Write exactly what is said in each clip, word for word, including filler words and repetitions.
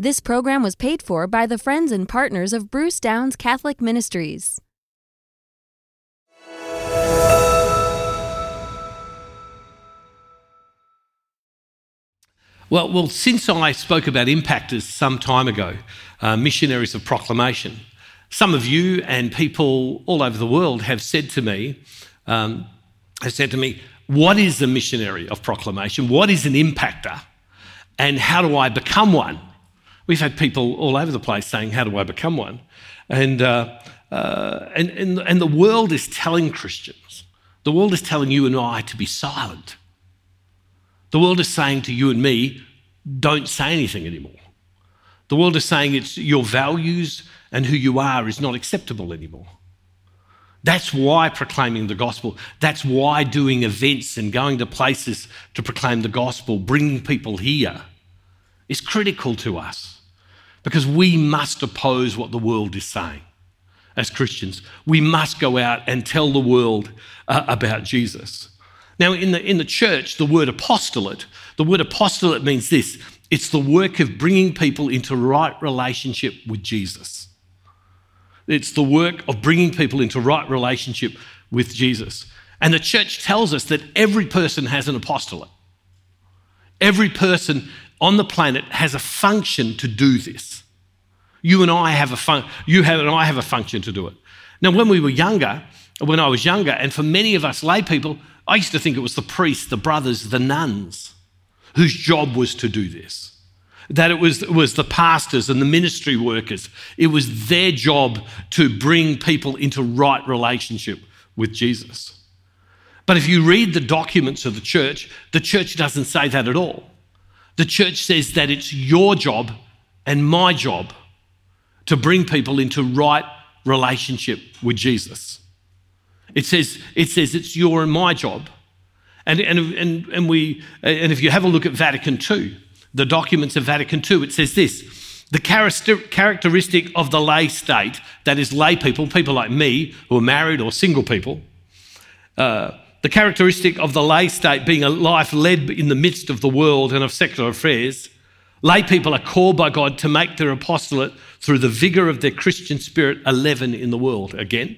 This program was paid for by the friends and partners of Bruce Downes Catholic Ministries. Well, well, since I spoke about impactors some time ago, uh, missionaries of proclamation, some of you and people all over the world have said to me, um, have said to me, what is a missionary of proclamation? What is an impactor? And how do I become one? We've had people all over the place saying, how do I become one? And uh, uh, and, and and the world is telling Christians, the world is telling you and I to be silent. The world is saying to you and me, don't say anything anymore. The world is saying it's your values and who you are is not acceptable anymore. That's why proclaiming the gospel, that's why doing events and going to places to proclaim the gospel, bringing people here, is critical to us, because we must oppose what the world is saying. As Christians, we must go out and tell the world uh, about Jesus. Now, in the in the church, the word apostolate, the word apostolate means this: it's the work of bringing people into right relationship with Jesus. It's the work of bringing people into right relationship with Jesus. And the church tells us that every person has an apostolate. Every person on the planet has a function to do this. You and I have a fun- you have, and I have a function to do it. Now, when we were younger, when I was younger, and for many of us lay people, I used to think it was the priests, the brothers, the nuns whose job was to do this, that it was, it was the pastors and the ministry workers. It was their job to bring people into right relationship with Jesus. But if you read the documents of the church, the church doesn't say that at all. The church says that it's your job and my job to bring people into right relationship with Jesus. It says, it says it's your and my job. And, and, and, and, we, and if you have a look at Vatican Two, the documents of Vatican Two, it says this: the characteristic of the lay state, that is lay people, people like me who are married or single people, uh, the characteristic of the lay state being a life led in the midst of the world and of secular affairs, lay people are called by God to make their apostolate through the vigour of their Christian spirit a leaven in the world. Again,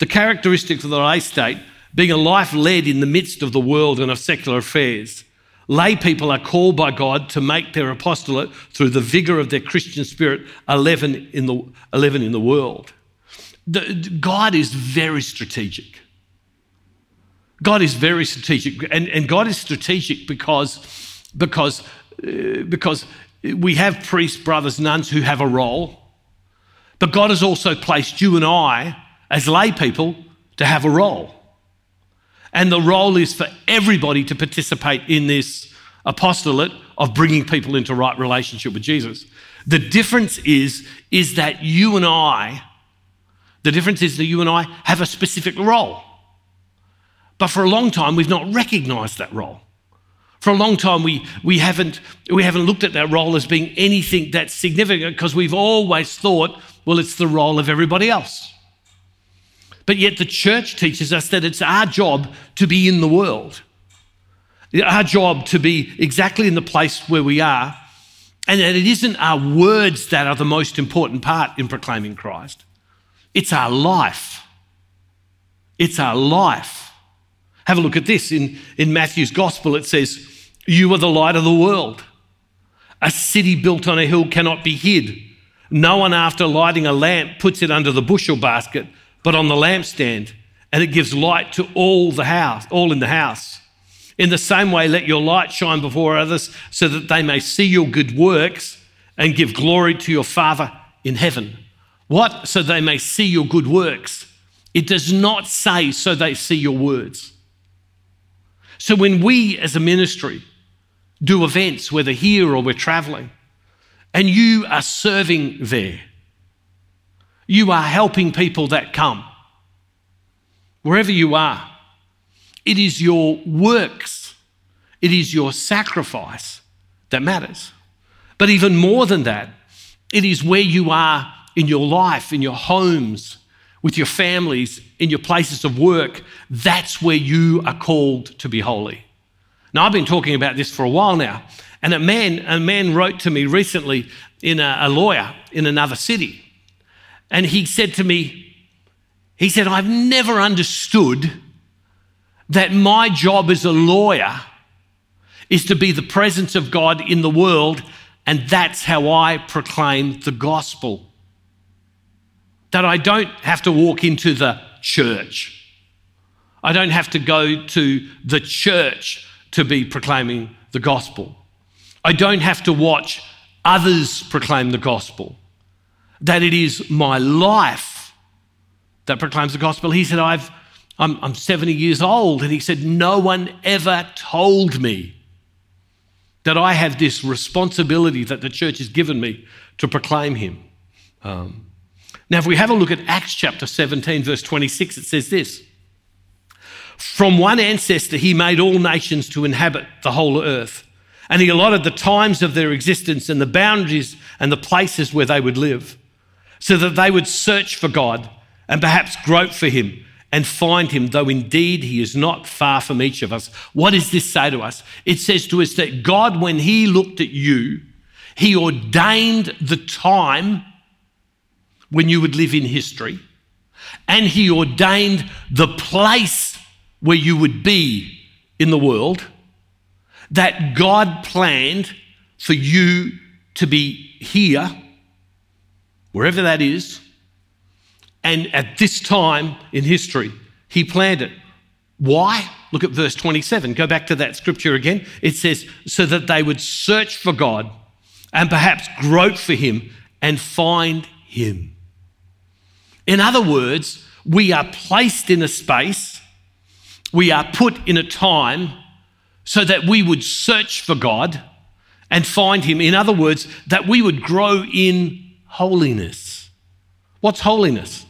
the characteristics of the lay state being a life led in the midst of the world and of secular affairs. Lay people are called by God to make their apostolate through the vigour of their Christian spirit a leaven in the, a leaven in the world. The, God is very strategic. God is very strategic. And, and God is strategic because, because, uh, because we have priests, brothers, nuns who have a role. But God has also placed you and I as lay people to have a role. And the role is for everybody to participate in this apostolate of bringing people into right relationship with Jesus. The difference is, is that you and I, the difference is that you and I have a specific role. But for a long time, we've not recognised that role. For a long time, we, we, haven't, we haven't looked at that role as being anything that's significant, because we've always thought, well, it's the role of everybody else. But yet the church teaches us that it's our job to be in the world, our job to be exactly in the place where we are, and that it isn't our words that are the most important part in proclaiming Christ. It's our life. It's our life. Have a look at this. In, in Matthew's Gospel, it says, "You are the light of the world. A city built on a hill cannot be hid. No one, after lighting a lamp, puts it under the bushel basket, but on the lampstand, and it gives light to all the house, all in the house. In the same way, let your light shine before others, so that they may see your good works and give glory to your Father in heaven." What? So they may see your good works. It does not say so they see your words. So when we as a ministry do events, whether here or we're travelling, and you are serving there, you are helping people that come. Wherever you are, it is your works, it is your sacrifice that matters. But even more than that, it is where you are in your life, in your homes, with your families, in your places of work. That's where you are called to be holy. Now, I've been talking about this for a while now, and a man, a man wrote to me recently in a, a lawyer in another city. And he said to me, he said, I've never understood that my job as a lawyer is to be the presence of God in the world, and that's how I proclaim the gospel. That I don't have to walk into the church. I don't have to go to the church to be proclaiming the gospel. I don't have to watch others proclaim the gospel. That it is my life that proclaims the gospel. He said, I've, I'm, I'm seventy years old. And he said, no one ever told me that I have this responsibility that the church has given me to proclaim him. Um, now, if we have a look at Acts chapter seventeen, verse twenty-six, it says this. From one ancestor, he made all nations to inhabit the whole earth, and he allotted the times of their existence and the boundaries and the places where they would live, so that they would search for God and perhaps grope for him and find him, though indeed he is not far from each of us. What does this say to us? It says to us that God, when he looked at you, he ordained the time when you would live in history, and he ordained the place where you would be in the world, that God planned for you to be here, wherever that is, and at this time in history, he planned it. Why? Look at verse twenty-seven. Go back to that scripture again. It says, so that they would search for God and perhaps grope for him and find him. In other words, we are placed in a space. We are put in a time so that we would search for God and find him. In other words, that we would grow in holiness. What's holiness?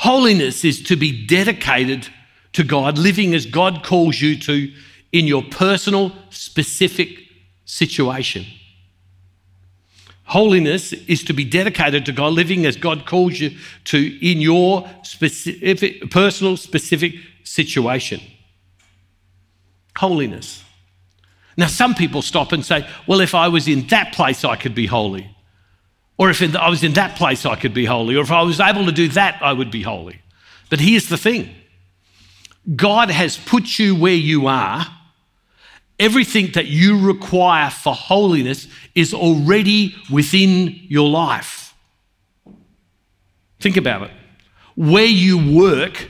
Holiness is to be dedicated to God, living as God calls you to in your personal, specific situation. Holiness is to be dedicated to God, living as God calls you to in your specific, personal, specific situation. Holiness. Now, some people stop and say, well, if I was in that place, I could be holy. Or if I was in that place, I could be holy. Or if I was able to do that, I would be holy. But here's the thing. God has put you where you are. Everything that you require for holiness is already within your life. Think about it. Where you work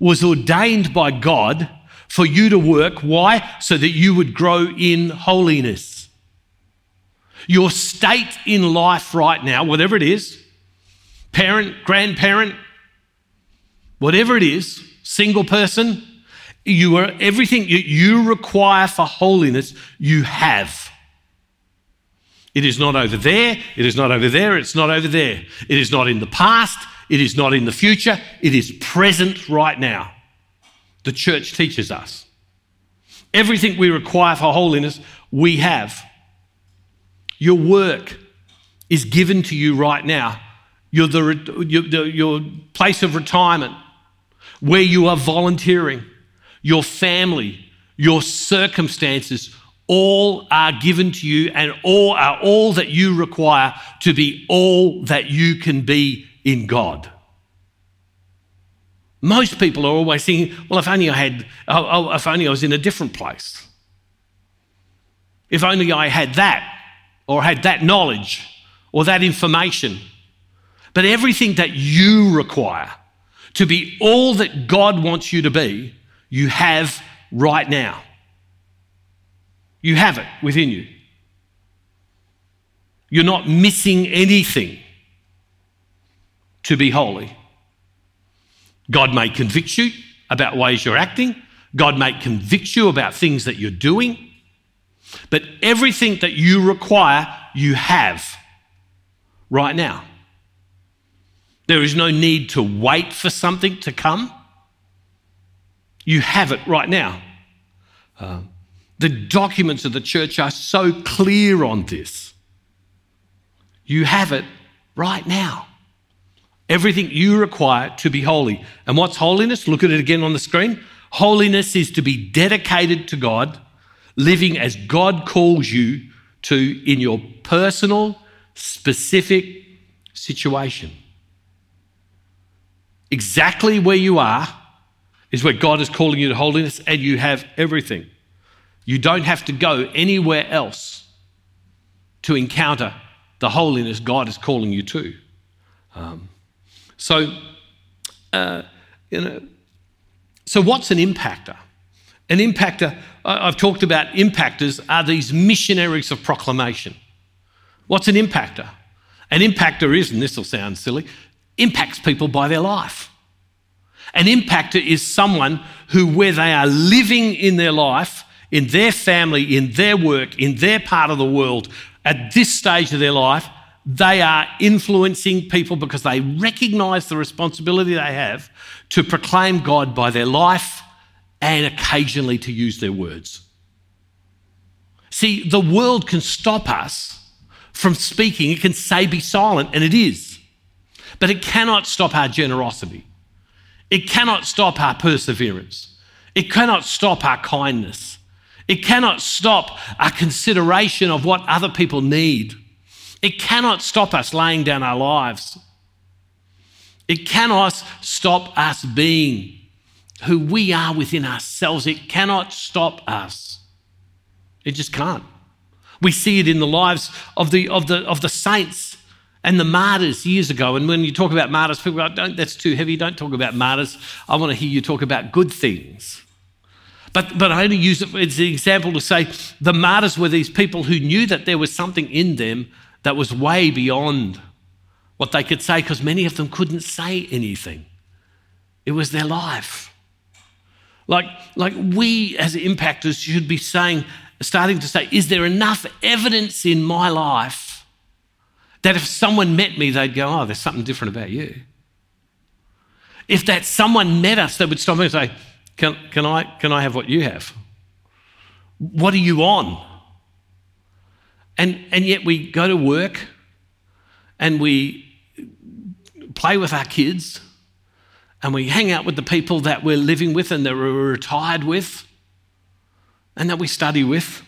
was ordained by God for you to work. Why? So that you would grow in holiness. Your state in life right now, whatever it is, parent, grandparent, whatever it is, single person, you are everything you require for holiness, you have. It is not over there, it is not over there, it's not over there. It is not in the past, it is not in the future, it is present right now. The church teaches us. Everything we require for holiness, we have. Your work is given to you right now. Your, the, your, the, your place of retirement, where you are volunteering, your family, your circumstances, all are given to you and all are all that you require to be all that you can be in God. Most people are always thinking, well, if only I had, oh, oh, if only I was in a different place. If only I had that or had that knowledge or that information. But everything that you require to be all that God wants you to be, you have right now. You have it within you. You're not missing anything to be holy. God may convict you about ways you're acting. God may convict you about things that you're doing. But everything that you require, you have right now. There is no need to wait for something to come. You have it right now. Uh, the documents of the church are so clear on this. You have it right now. Everything you require to be holy. And what's holiness? Look at it again on the screen. Holiness is to be dedicated to God, living as God calls you to in your personal, specific situation. Exactly where you are is where God is calling you to holiness, and you have everything. You don't have to go anywhere else to encounter the holiness God is calling you to. Um, so, uh, you know, so what's an impactor? An impactor, I've talked about impactors are these missionaries of proclamation. What's an impactor? An impactor is, and this will sound silly, impacts people by their life. An impactor is someone who, where they are living in their life, in their family, in their work, in their part of the world, at this stage of their life, they are influencing people because they recognise the responsibility they have to proclaim God by their life and occasionally to use their words. See, the world can stop us from speaking. It can say, be silent, and it is. But it cannot stop our generosity. It cannot stop our perseverance. It cannot stop our kindness. It cannot stop our consideration of what other people need. It cannot stop us laying down our lives. It cannot stop us being who we are within ourselves. It cannot stop us. It just can't. We see it in the lives of the of the of the saints and the martyrs years ago. And when you talk about martyrs, people go, don't, that's too heavy. Don't talk about martyrs. I want to hear you talk about good things. But but I only use it as an example to say the martyrs were these people who knew that there was something in them that was way beyond what they could say, because many of them couldn't say anything. It was their life. Like, like we as impactors should be saying, starting to say, is there enough evidence in my life that if someone met me, they'd go, oh, there's something different about you. If that someone met us, they would stop me and say, Can, can I can I have what you have? What are you on? And and yet we go to work and we play with our kids and we hang out with the people that we're living with and that we're retired with and that we study with,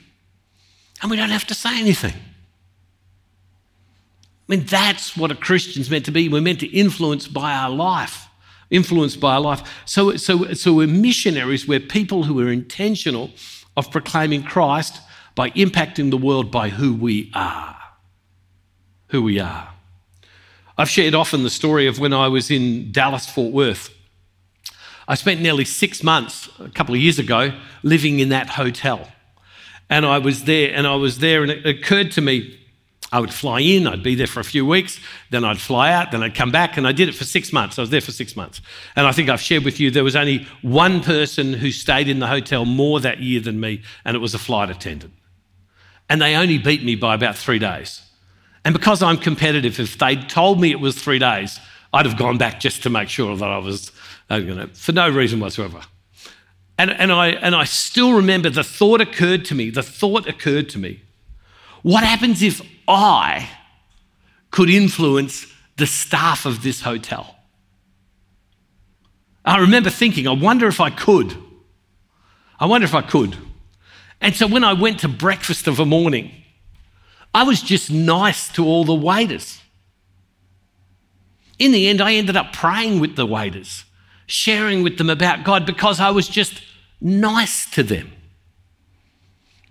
and we don't have to say anything. I mean, that's what a Christian's meant to be. We're meant to influence by our life. Influenced by our life. So, so, so we're missionaries. We're people who are intentional of proclaiming Christ by impacting the world by who we are. Who we are. I've shared often the story of when I was in Dallas, Fort Worth. I spent nearly six months, a couple of years ago, living in that hotel. And I was there, and I was there, and it occurred to me, I would fly in, I'd be there for a few weeks, then I'd fly out, then I'd come back, and I did it for six months. I was there for six months. And I think I've shared with you, there was only one person who stayed in the hotel more that year than me, and it was a flight attendant. And they only beat me by about three days. And because I'm competitive, if they'd told me it was three days, I'd have gone back just to make sure that I was, you know, for no reason whatsoever. And, and, I, and I still remember the thought occurred to me, the thought occurred to me, what happens if I could influence the staff of this hotel? I remember thinking, I wonder if I could. I wonder if I could. And so when I went to breakfast of a morning, I was just nice to all the waiters. In the end, I ended up praying with the waiters, sharing with them about God, because I was just nice to them.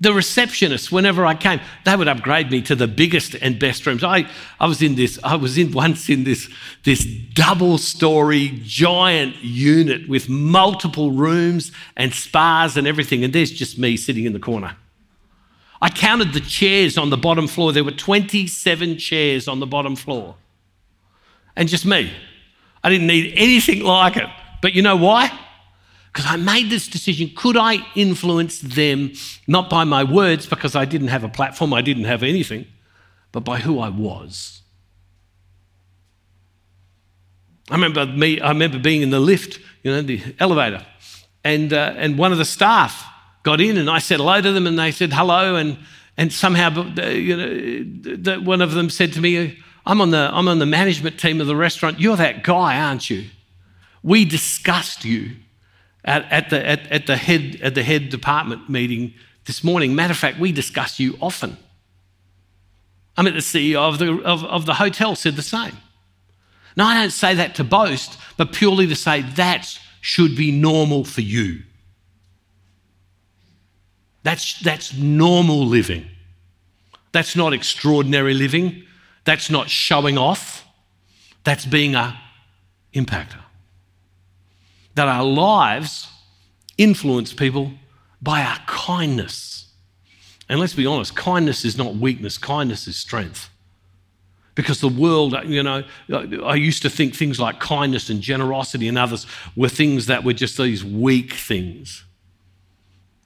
The receptionists, whenever I came, they would upgrade me to the biggest and best rooms. I, I was in this, I was in once in this, this double-story giant unit with multiple rooms and spas and everything, and there's just me sitting in the corner. I counted the chairs on the bottom floor. There were twenty-seven chairs on the bottom floor. And just me. I didn't need anything like it. But you know why? Because I made this decision, could I influence them, not by my words, because I didn't have a platform, I didn't have anything, but by who I was. I remember me. I remember being in the lift, you know, the elevator, and uh, and one of the staff got in, and I said hello to them, and they said hello, and and somehow, you know, that one of them said to me, "I'm on the I'm on the management team of the restaurant. You're that guy, aren't you? We discussed you." At, at the at, at the head at the head department meeting this morning. Matter of fact, we discuss you often. I mean, the C E O of the, of, of the hotel said the same. Now, I don't say that to boast, but purely to say that should be normal for you. That's, that's normal living. That's not extraordinary living. That's not showing off. That's being an impactor. That our lives influence people by our kindness. And let's be honest, kindness is not weakness. Kindness is strength. Because the world, you know, I used to think things like kindness and generosity and others were things that were just these weak things.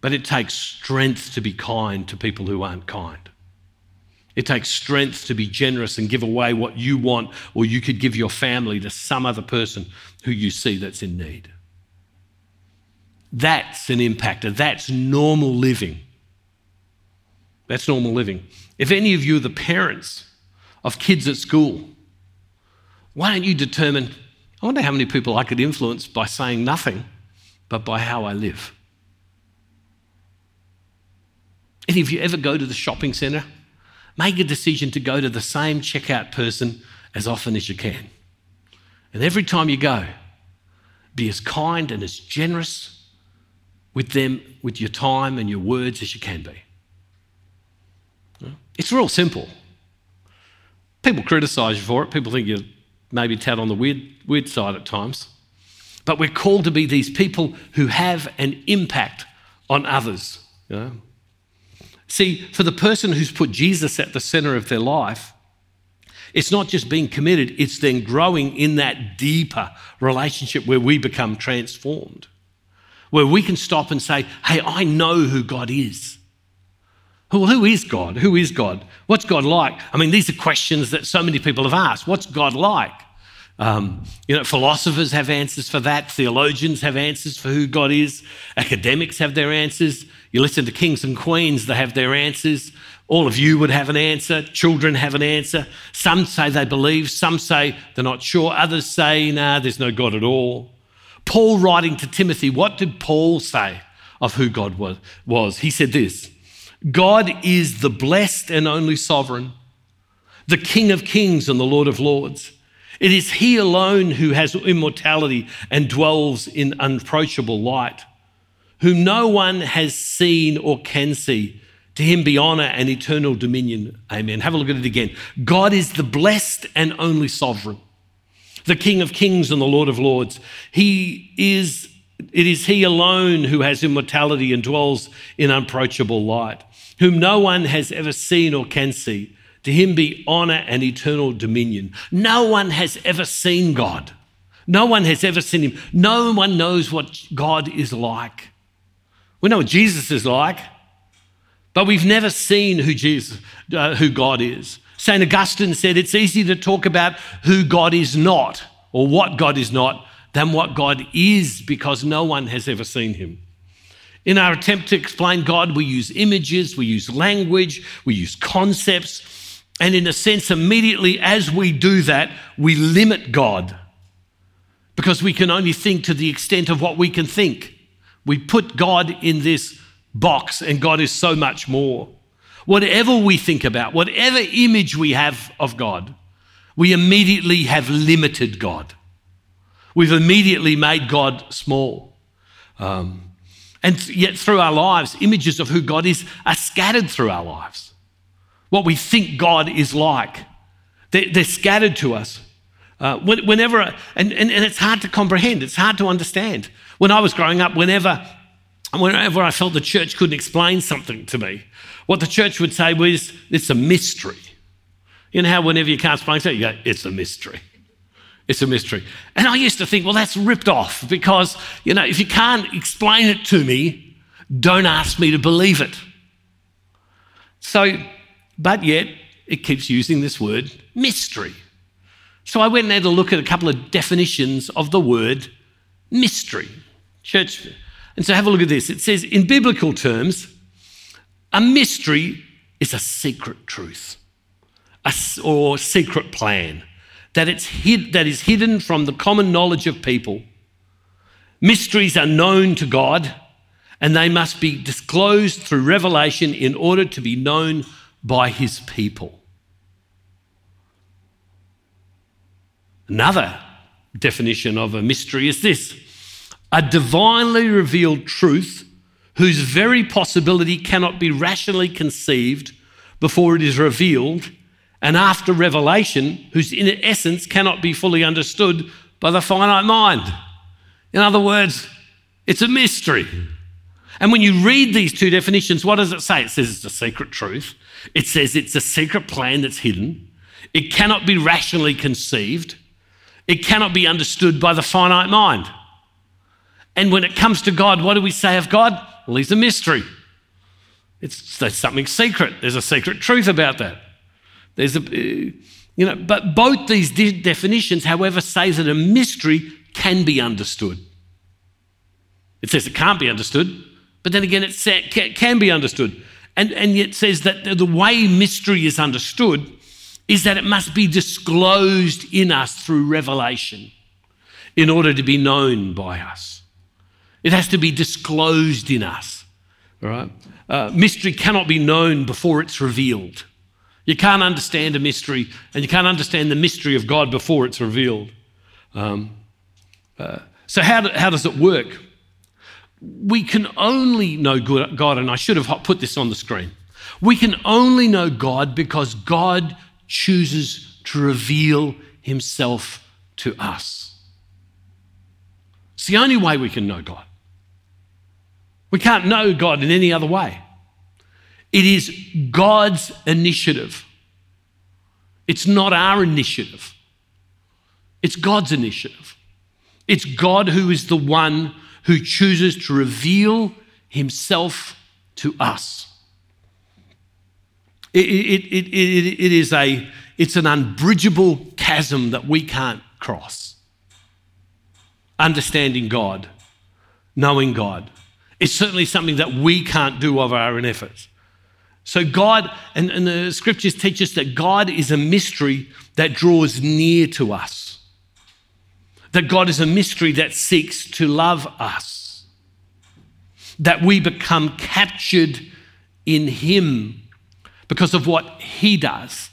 But it takes strength to be kind to people who aren't kind. It takes strength to be generous and give away what you want or you could give your family to some other person who you see that's in need. That's an impactor. That's normal living. That's normal living. If any of you are the parents of kids at school, why don't you determine, I wonder how many people I could influence by saying nothing, but by how I live. Any of you ever go to the shopping centre, make a decision to go to the same checkout person as often as you can. And every time you go, be as kind and as generous with them, with your time and your words as you can be. It's real simple. People criticise you for it. People think you're maybe tad on the weird, weird side at times. But we're called to be these people who have an impact on others, you know. See, for the person who's put Jesus at the centre of their life, it's not just being committed, it's then growing in that deeper relationship where we become transformed, where we can stop and say, hey, I know who God is. Well, who is God? Who is God? What's God like? I mean, these are questions that so many people have asked. What's God like? Um, you know, philosophers have answers for that. Theologians have answers for who God is. Academics have their answers. You listen to kings and queens, they have their answers. All of you would have an answer. Children have an answer. Some say they believe. Some say they're not sure. Others say, nah, there's no God at all. Paul writing to Timothy, what did Paul say of who God was? He said this, God is the blessed and only sovereign, the King of kings and the Lord of lords. It is he alone who has immortality and dwells in unapproachable light, whom no one has seen or can see. To him be honour and eternal dominion. Amen. Have a look at it again. God is the blessed and only sovereign, the King of kings and the Lord of lords. He is, it is he alone who has immortality and dwells in unapproachable light, whom no one has ever seen or can see. To him be honour and eternal dominion. No one has ever seen God. No one has ever seen him. No one knows what God is like. We know what Jesus is like, but we've never seen who Jesus, uh, who God is. Saint Augustine said, it's easy to talk about who God is not or what God is not than what God is because no one has ever seen him. In our attempt to explain God, we use images, we use language, we use concepts, and in a sense, immediately as we do that, we limit God because we can only think to the extent of what we can think. We put God in this box and God is so much more. Whatever we think about, whatever image we have of God, we immediately have limited God. We've immediately made God small. Um, and yet through our lives, images of who God is are scattered through our lives. What we think God is like, they're, they're scattered to us. Uh, whenever, and, and, and it's hard to comprehend, it's hard to understand. When I was growing up, whenever, whenever I felt the church couldn't explain something to me, what the church would say was, it's a mystery. You know how whenever you can't explain something, you go, it's a mystery. It's a mystery. And I used to think, well, that's ripped off because, you know, if you can't explain it to me, don't ask me to believe it. So, but yet it keeps using this word, mystery. So I went and had a look at a couple of definitions of the word mystery. Church, and so have a look at this. It says, in biblical terms, a mystery is a secret truth a, or secret plan that it's hid, that is hidden from the common knowledge of people. Mysteries are known to God and they must be disclosed through revelation in order to be known by his people. Another definition of a mystery is this: a divinely revealed truth whose very possibility cannot be rationally conceived before it is revealed, and after revelation, whose inner essence cannot be fully understood by the finite mind. In other words, it's a mystery. And when you read these two definitions, what does it say? It says it's a secret truth. It says it's a secret plan that's hidden. It cannot be rationally conceived. It cannot be understood by the finite mind. And when it comes to God, what do we say of God? Well, he's a mystery. It's there's something secret. There's a secret truth about that. There's a, you know, but both these de- definitions, however, say that a mystery can be understood. It says it can't be understood, but then again, it sa- can be understood. And, and yet says that the way mystery is understood is that it must be disclosed in us through revelation in order to be known by us. It has to be disclosed in us, all right? Uh, mystery cannot be known before it's revealed. You can't understand a mystery, and you can't understand the mystery of God before it's revealed. Um, uh, so how, do, how does it work? We can only know God, and I should have put this on the screen. We can only know God because God chooses to reveal himself to us. It's the only way we can know God. We can't know God in any other way. It is God's initiative. It's not our initiative. It's God's initiative. It's God who is the one who chooses to reveal himself to us. It, it, it, it, it is a, it's an unbridgeable chasm that we can't cross. Understanding God, knowing God, it's certainly something that we can't do of our own efforts. So God, and, and the scriptures teach us that God is a mystery that draws near to us. That God is a mystery that seeks to love us, that we become captured in him because of what he does.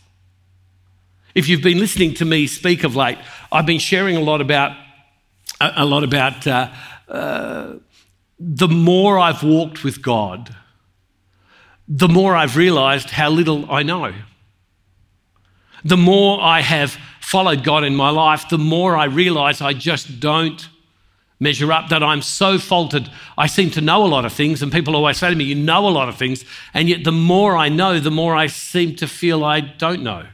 If you've been listening to me speak of late, I've been sharing a lot about, a lot about uh, uh, the more I've walked with God, the more I've realised how little I know. The more I have followed God in my life, the more I realise I just don't measure up, that I'm so faulted. I seem to know a lot of things, and people always say to me, you know a lot of things, and yet the more I know, the more I seem to feel I don't know.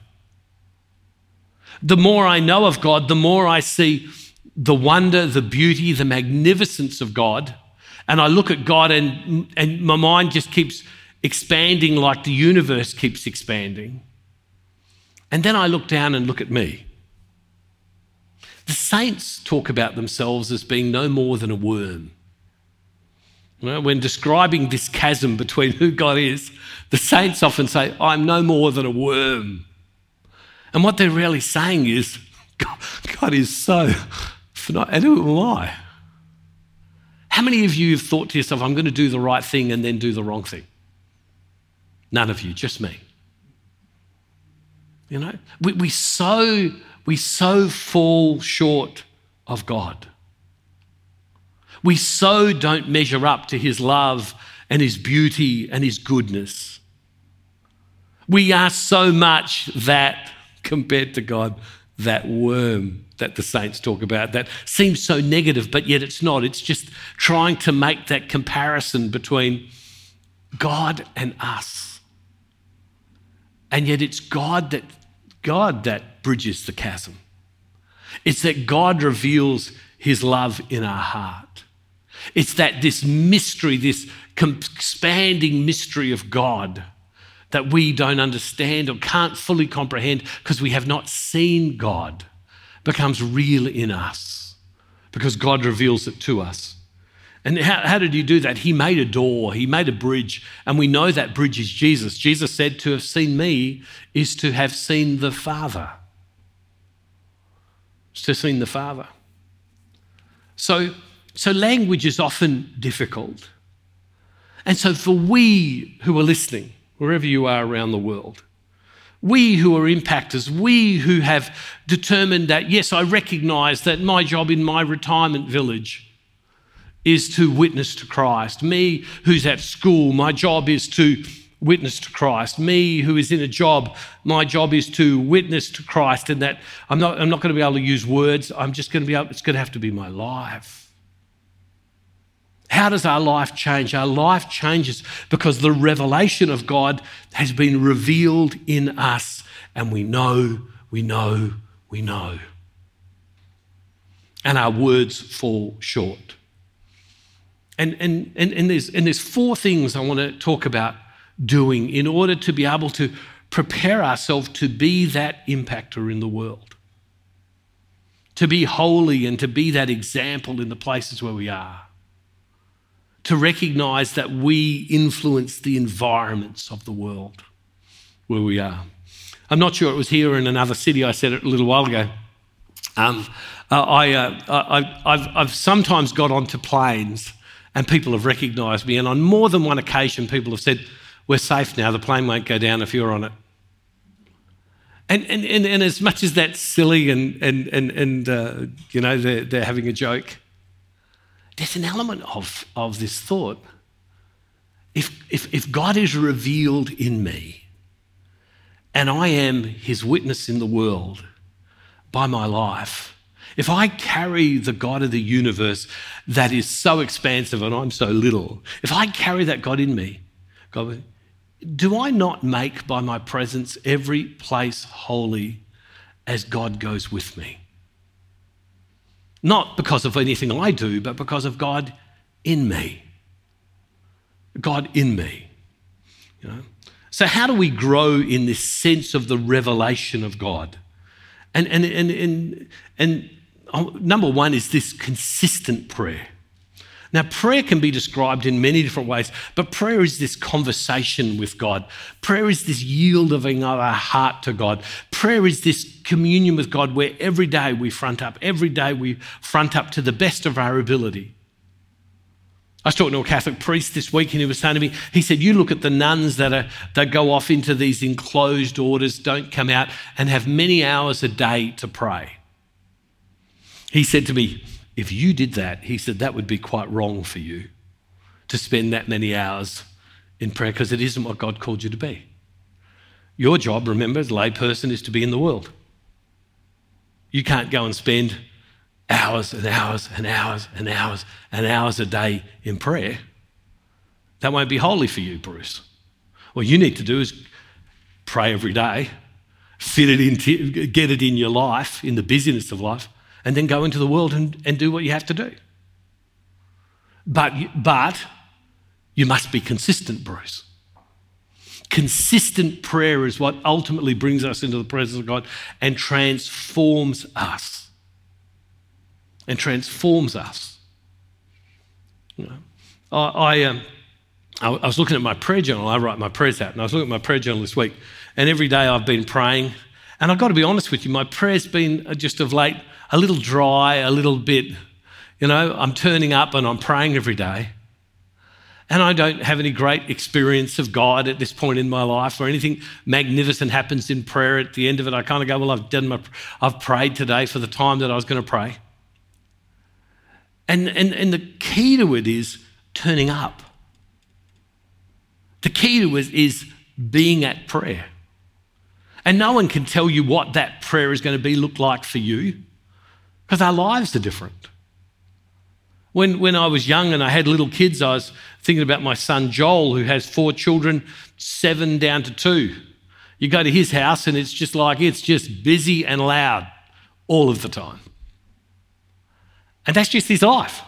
The more I know of God, the more I see the wonder, the beauty, the magnificence of God, and I look at God and, and my mind just keeps expanding like the universe keeps expanding. And then I look down and look at me. The saints talk about themselves as being no more than a worm. You know, when describing this chasm between who God is, the saints often say, I'm no more than a worm. And what they're really saying is, God, God is so, and who am I? How many of you have thought to yourself, I'm going to do the right thing and then do the wrong thing? None of you, just me. You know, we, we so we so fall short of God. We so don't measure up to his love and his beauty and his goodness. We are so much that, compared to God, that worm that the saints talk about, that seems so negative, but yet it's not. It's just trying to make that comparison between God and us. And yet it's God that God that bridges the chasm. It's that God reveals his love in our heart. It's that this mystery, this expanding mystery of God that we don't understand or can't fully comprehend because we have not seen God becomes real in us because God reveals it to us. And how, how did he do that? He made a door, he made a bridge, and we know that bridge is Jesus. Jesus said, to have seen me is to have seen the Father. It's to have seen the Father. So, so language is often difficult. And so for we who are listening, wherever you are around the world, We who are impactors, we who have determined that, yes, I recognise that my job in my retirement village is to witness to Christ. Me who's at school, my job is to witness to Christ. Me who is in a job, my job is to witness to Christ, and that I'm not, I'm not going to be able to use words. I'm just going to be able, it's going to have to be my life. How does our life change? Our life changes because the revelation of God has been revealed in us, and we know, we know, we know. And our words fall short. And and and, and there's and there's four things I want to talk about doing in order to be able to prepare ourselves to be that impactor in the world, to be holy and to be that example in the places where we are, to recognise that we influence the environments of the world where we are. I'm not sure it was here or in another city, I said it a little while ago. Um, I, uh, I, I've, I've sometimes got onto planes and people have recognised me, and on more than one occasion people have said, "We're safe now, the plane won't go down if you're on it." And and and, and as much as that's silly and, and, and, and uh, you know, they're, they're having a joke, there's an element of, of this thought. If, if, if God is revealed in me and I am his witness in the world by my life, if I carry the God of the universe that is so expansive and I'm so little, if I carry that God in me, God, do I not make by my presence every place holy as God goes with me? Not because of anything I do, but because of God in me. God in me. You know? So how do we grow in this sense of the revelation of God? And and and and, and, and number one is this consistent prayer. Now, prayer can be described in many different ways, but prayer is this conversation with God. Prayer is this yielding of our heart to God. Prayer is this communion with God where every day we front up, every day we front up to the best of our ability. I was talking to a Catholic priest this week and he was saying to me, he said, "You look at the nuns that are that go off into these enclosed orders, don't come out, and have many hours a day to pray." He said to me, "If you did that," he said, "that would be quite wrong for you to spend that many hours in prayer, because it isn't what God called you to be. Your job, remember, as a lay person, is to be in the world. You can't go and spend hours and hours and hours and hours and hours a day in prayer. That won't be holy for you, Bruce. What you need to do is pray every day, fit it into, get it in your life, in the busyness of life, and then go into the world and, and do what you have to do. But, but you must be consistent, Bruce." Consistent prayer is what ultimately brings us into the presence of God and transforms us. And transforms us. You know, I, I, um, I, I was looking at my prayer journal. I write my prayers out, and I was looking at my prayer journal this week. And every day I've been praying. And I've got to be honest with you, my prayer's been just of late a little dry, a little bit, you know, I'm turning up and I'm praying every day. And I don't have any great experience of God at this point in my life, or anything magnificent happens in prayer. At the end of it, I kind of go, well, I've done my, I've prayed today for the time that I was going to pray. And, and, and the key to it is turning up. The key to it is being at prayer. And no one can tell you what that prayer is going to be look like for you, because our lives are different. When when I was young and I had little kids, I was thinking about my son Joel, who has four children, seven down to two. You go to his house and it's just like, it's just busy and loud all of the time. And that's just his life.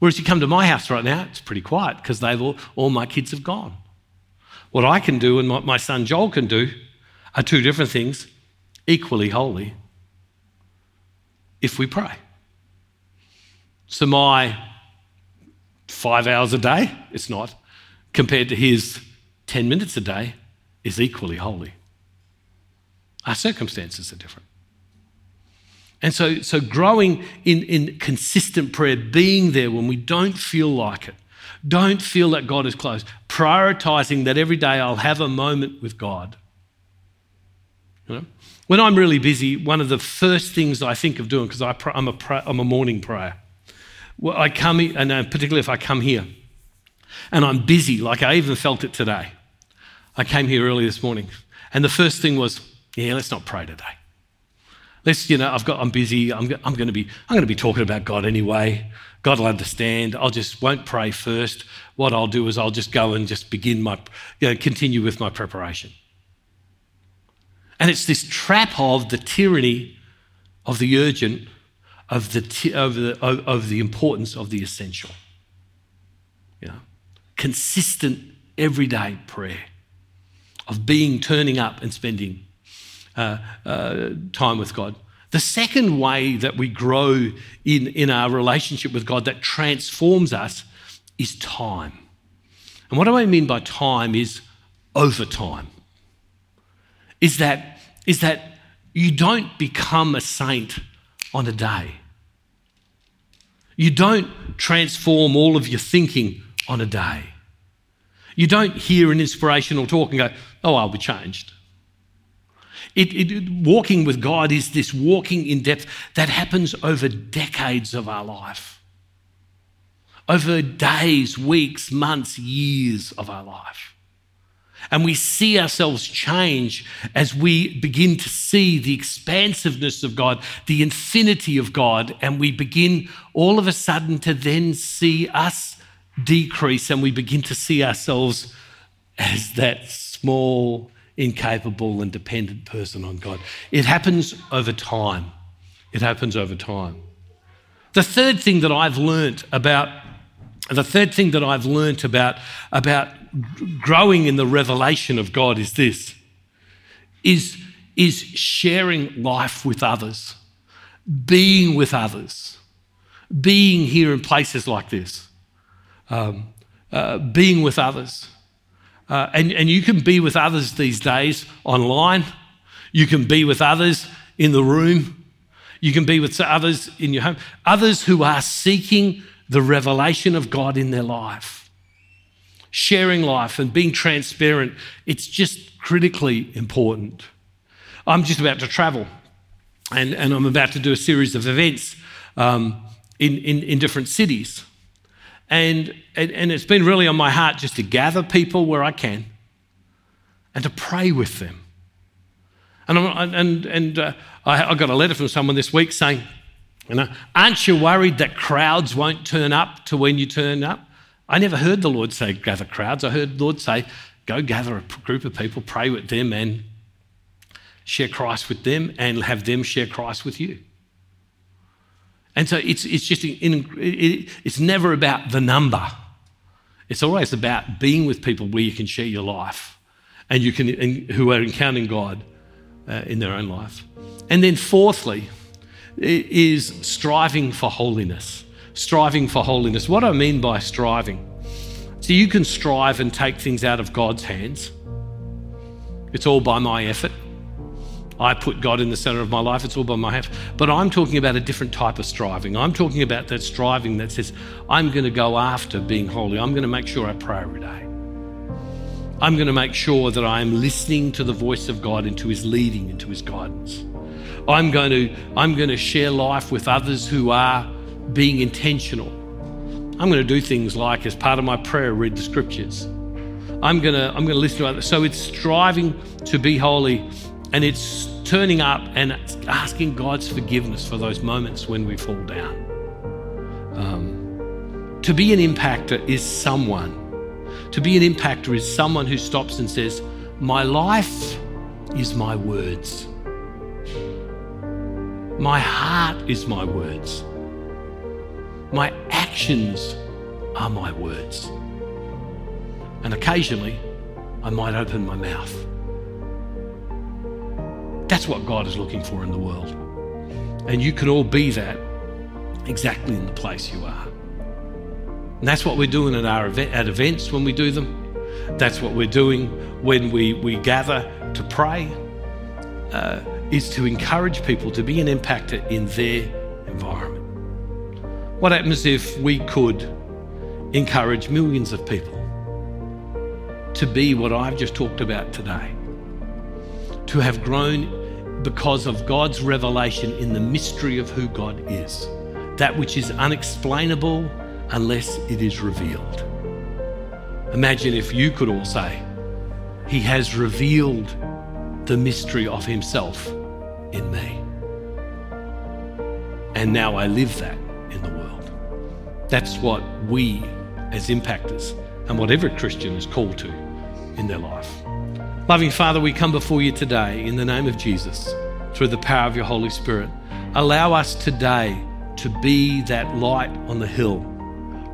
Whereas you come to my house right now, it's pretty quiet, because they've all, all my kids have gone. What I can do and what my son Joel can do are two different things, equally holy, if we pray. So my five hours a day, it's not, compared to his ten minutes a day, is equally holy. Our circumstances are different. And so, so growing in, in consistent prayer, being there when we don't feel like it, don't feel that God is close, prioritising that every day I'll have a moment with God, You know? When I'm really busy, one of the first things I think of doing, because I pr- I'm, a pr- I'm a morning prayer. Well, I come, and particularly if I come here, and I'm busy, like I even felt it today. I came here early this morning, and the first thing was, yeah, let's not pray today. Let's, you know, I've got, I'm busy. I'm, I'm going to be, I'm going to be talking about God anyway. God will understand. I'll just won't pray first. What I'll do is I'll just go and just begin my, you know, continue with my preparation. And it's this trap of the tyranny of the urgent, of the t- of the of, of the importance of the essential. You know, consistent everyday prayer, of being turning up and spending Uh, uh, time with God. The second way that we grow in, in our relationship with God that transforms us is time. And what do I mean by time is overtime. Is that, is that you don't become a saint on a day. You don't transform all of your thinking on a day. You don't hear an inspirational talk and go, oh, I'll be changed. It, it, walking with God is this walking in depth that happens over decades of our life, over days, weeks, months, years of our life. And we see ourselves change as we begin to see the expansiveness of God, the infinity of God, and we begin all of a sudden to then see us decrease, and we begin to see ourselves as that small, incapable and dependent person on God. It happens over time. It happens over time. The third thing that I've learnt about, the third thing that I've learnt about, about growing in the revelation of God is this, is, is sharing life with others, being with others, being here in places like this, um, uh, being with others. Uh, and, and you can be with others these days online. You can be with others in the room. You can be with others in your home. Others who are seeking the revelation of God in their life. Sharing life and being transparent, it's just critically important. I'm just about to travel and, and I'm about to do a series of events um, in, in, in different cities. And, and and it's been really on my heart just to gather people where I can and to pray with them. And I'm, and and uh, I, I got a letter from someone this week saying, you know, aren't you worried that crowds won't turn up to when you turn up? I never heard the Lord say gather crowds. I heard the Lord say go gather a group of people, pray with them and share Christ with them and have them share Christ with you. And so it's it's just it's never about the number. It's always about being with people where you can share your life, and you can and who are encountering God uh, in their own life. And then fourthly, is striving for holiness. Striving for holiness. What I mean by striving, so you can strive and take things out of God's hands. It's all by my effort. I put God in the center of my life, it's all by my effort. But I'm talking about a different type of striving. I'm talking about that striving that says, I'm going to go after being holy. I'm going to make sure I pray every day. I'm going to make sure that I'm listening to the voice of God and to his leading and to his guidance. I'm going to, I'm going to share life with others who are being intentional. I'm going to do things like, as part of my prayer, read the scriptures. I'm going to, I'm going to listen to others. So it's striving to be holy. And it's turning up and asking God's forgiveness for those moments when we fall down. Um, to be an impactor is someone. To be an impactor is someone who stops and says, my life is my words. My heart is my words. My actions are my words. And occasionally, I might open my mouth. That's what God is looking for in the world. And you can all be that exactly in the place you are. And that's what we're doing at our event, at events when we do them. That's what we're doing when we, we gather to pray, uh, is to encourage people to be an impactor in their environment. What happens if we could encourage millions of people to be what I've just talked about today? To have grown because of God's revelation in the mystery of who God is, that which is unexplainable unless it is revealed. Imagine if you could all say, He has revealed the mystery of Himself in me. And now I live that in the world. That's what we as impactors and what every Christian is called to in their life. Loving Father, we come before you today in the name of Jesus, through the power of your Holy Spirit. Allow us today to be that light on the hill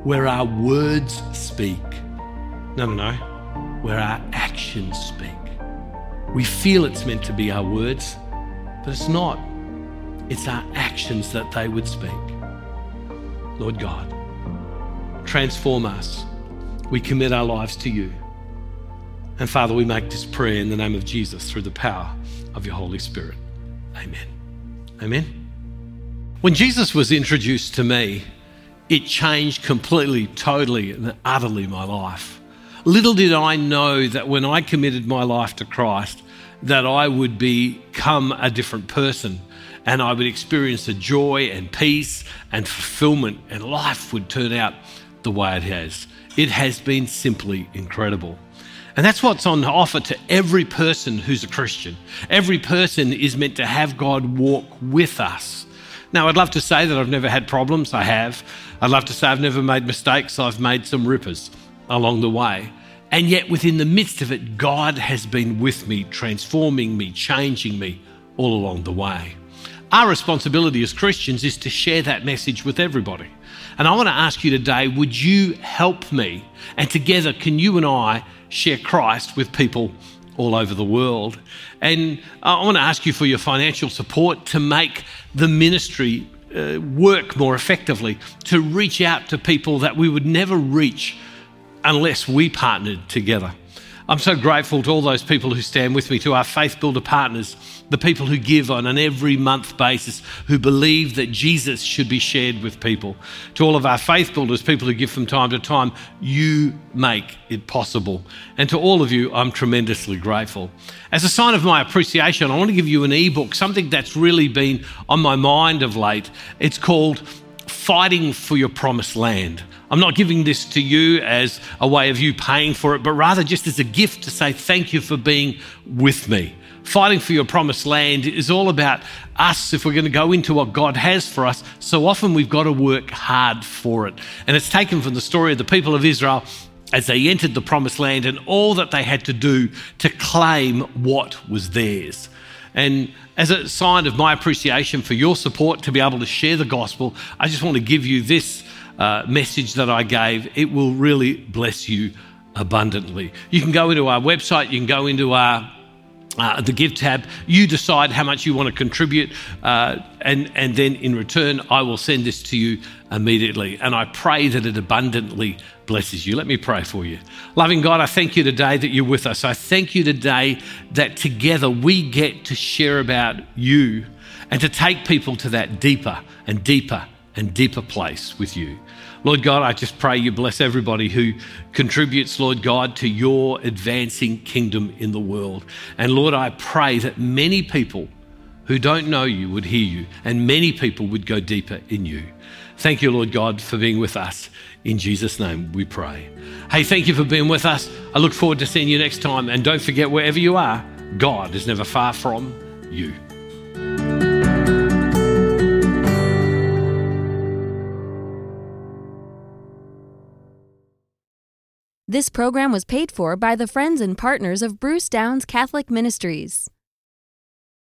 where our words speak. No, no, no, where our actions speak. We feel it's meant to be our words, but it's not. It's our actions that they would speak. Lord God, transform us. We commit our lives to you. And Father, we make this prayer in the name of Jesus through the power of your Holy Spirit. Amen. Amen. When Jesus was introduced to me, it changed completely, totally, and utterly my life. Little did I know that when I committed my life to Christ, that I would become a different person, and I would experience a joy and peace and fulfillment, and life would turn out the way it has. It has been simply incredible. And that's what's on offer to every person who's a Christian. Every person is meant to have God walk with us. Now, I'd love to say that I've never had problems. I have. I'd love to say I've never made mistakes. I've made some rippers along the way. And yet within the midst of it, God has been with me, transforming me, changing me all along the way. Our responsibility as Christians is to share that message with everybody. And I want to ask you today, would you help me? And together, can you and I share Christ with people all over the world? And I want to ask you for your financial support to make the ministry uh, work more effectively, to reach out to people that we would never reach unless we partnered together. I'm so grateful to all those people who stand with me, to our Faith Builder partners, the people who give on an every month basis, who believe that Jesus should be shared with people. To all of our Faith Builders, people who give from time to time, you make it possible. And to all of you, I'm tremendously grateful. As a sign of my appreciation, I want to give you an ebook, something that's really been on my mind of late. It's called Fighting for Your Promised Land. I'm not giving this to you as a way of you paying for it, but rather just as a gift to say thank you for being with me. Fighting for your promised land is all about us if we're going to go into what God has for us. So often we've got to work hard for it. And it's taken from the story of the people of Israel as they entered the promised land and all that they had to do to claim what was theirs. And as a sign of my appreciation for your support to be able to share the gospel, I just want to give you this Uh, message that I gave. It will really bless you abundantly. You can go into our website, you can go into our uh, the Give tab, you decide how much you want to contribute, uh, and, and then in return, I will send this to you immediately. And I pray that it abundantly blesses you. Let me pray for you. Loving God, I thank you today that you're with us. I thank you today that together we get to share about you and to take people to that deeper and deeper and deeper place with you. Lord God, I just pray you bless everybody who contributes, Lord God, to your advancing kingdom in the world. And Lord, I pray that many people who don't know you would hear you and many people would go deeper in you. Thank you, Lord God, for being with us. In Jesus' name we pray. Hey, thank you for being with us. I look forward to seeing you next time. And don't forget, wherever you are, God is never far from you. This program was paid for by the friends and partners of Bruce Downes Catholic Ministries.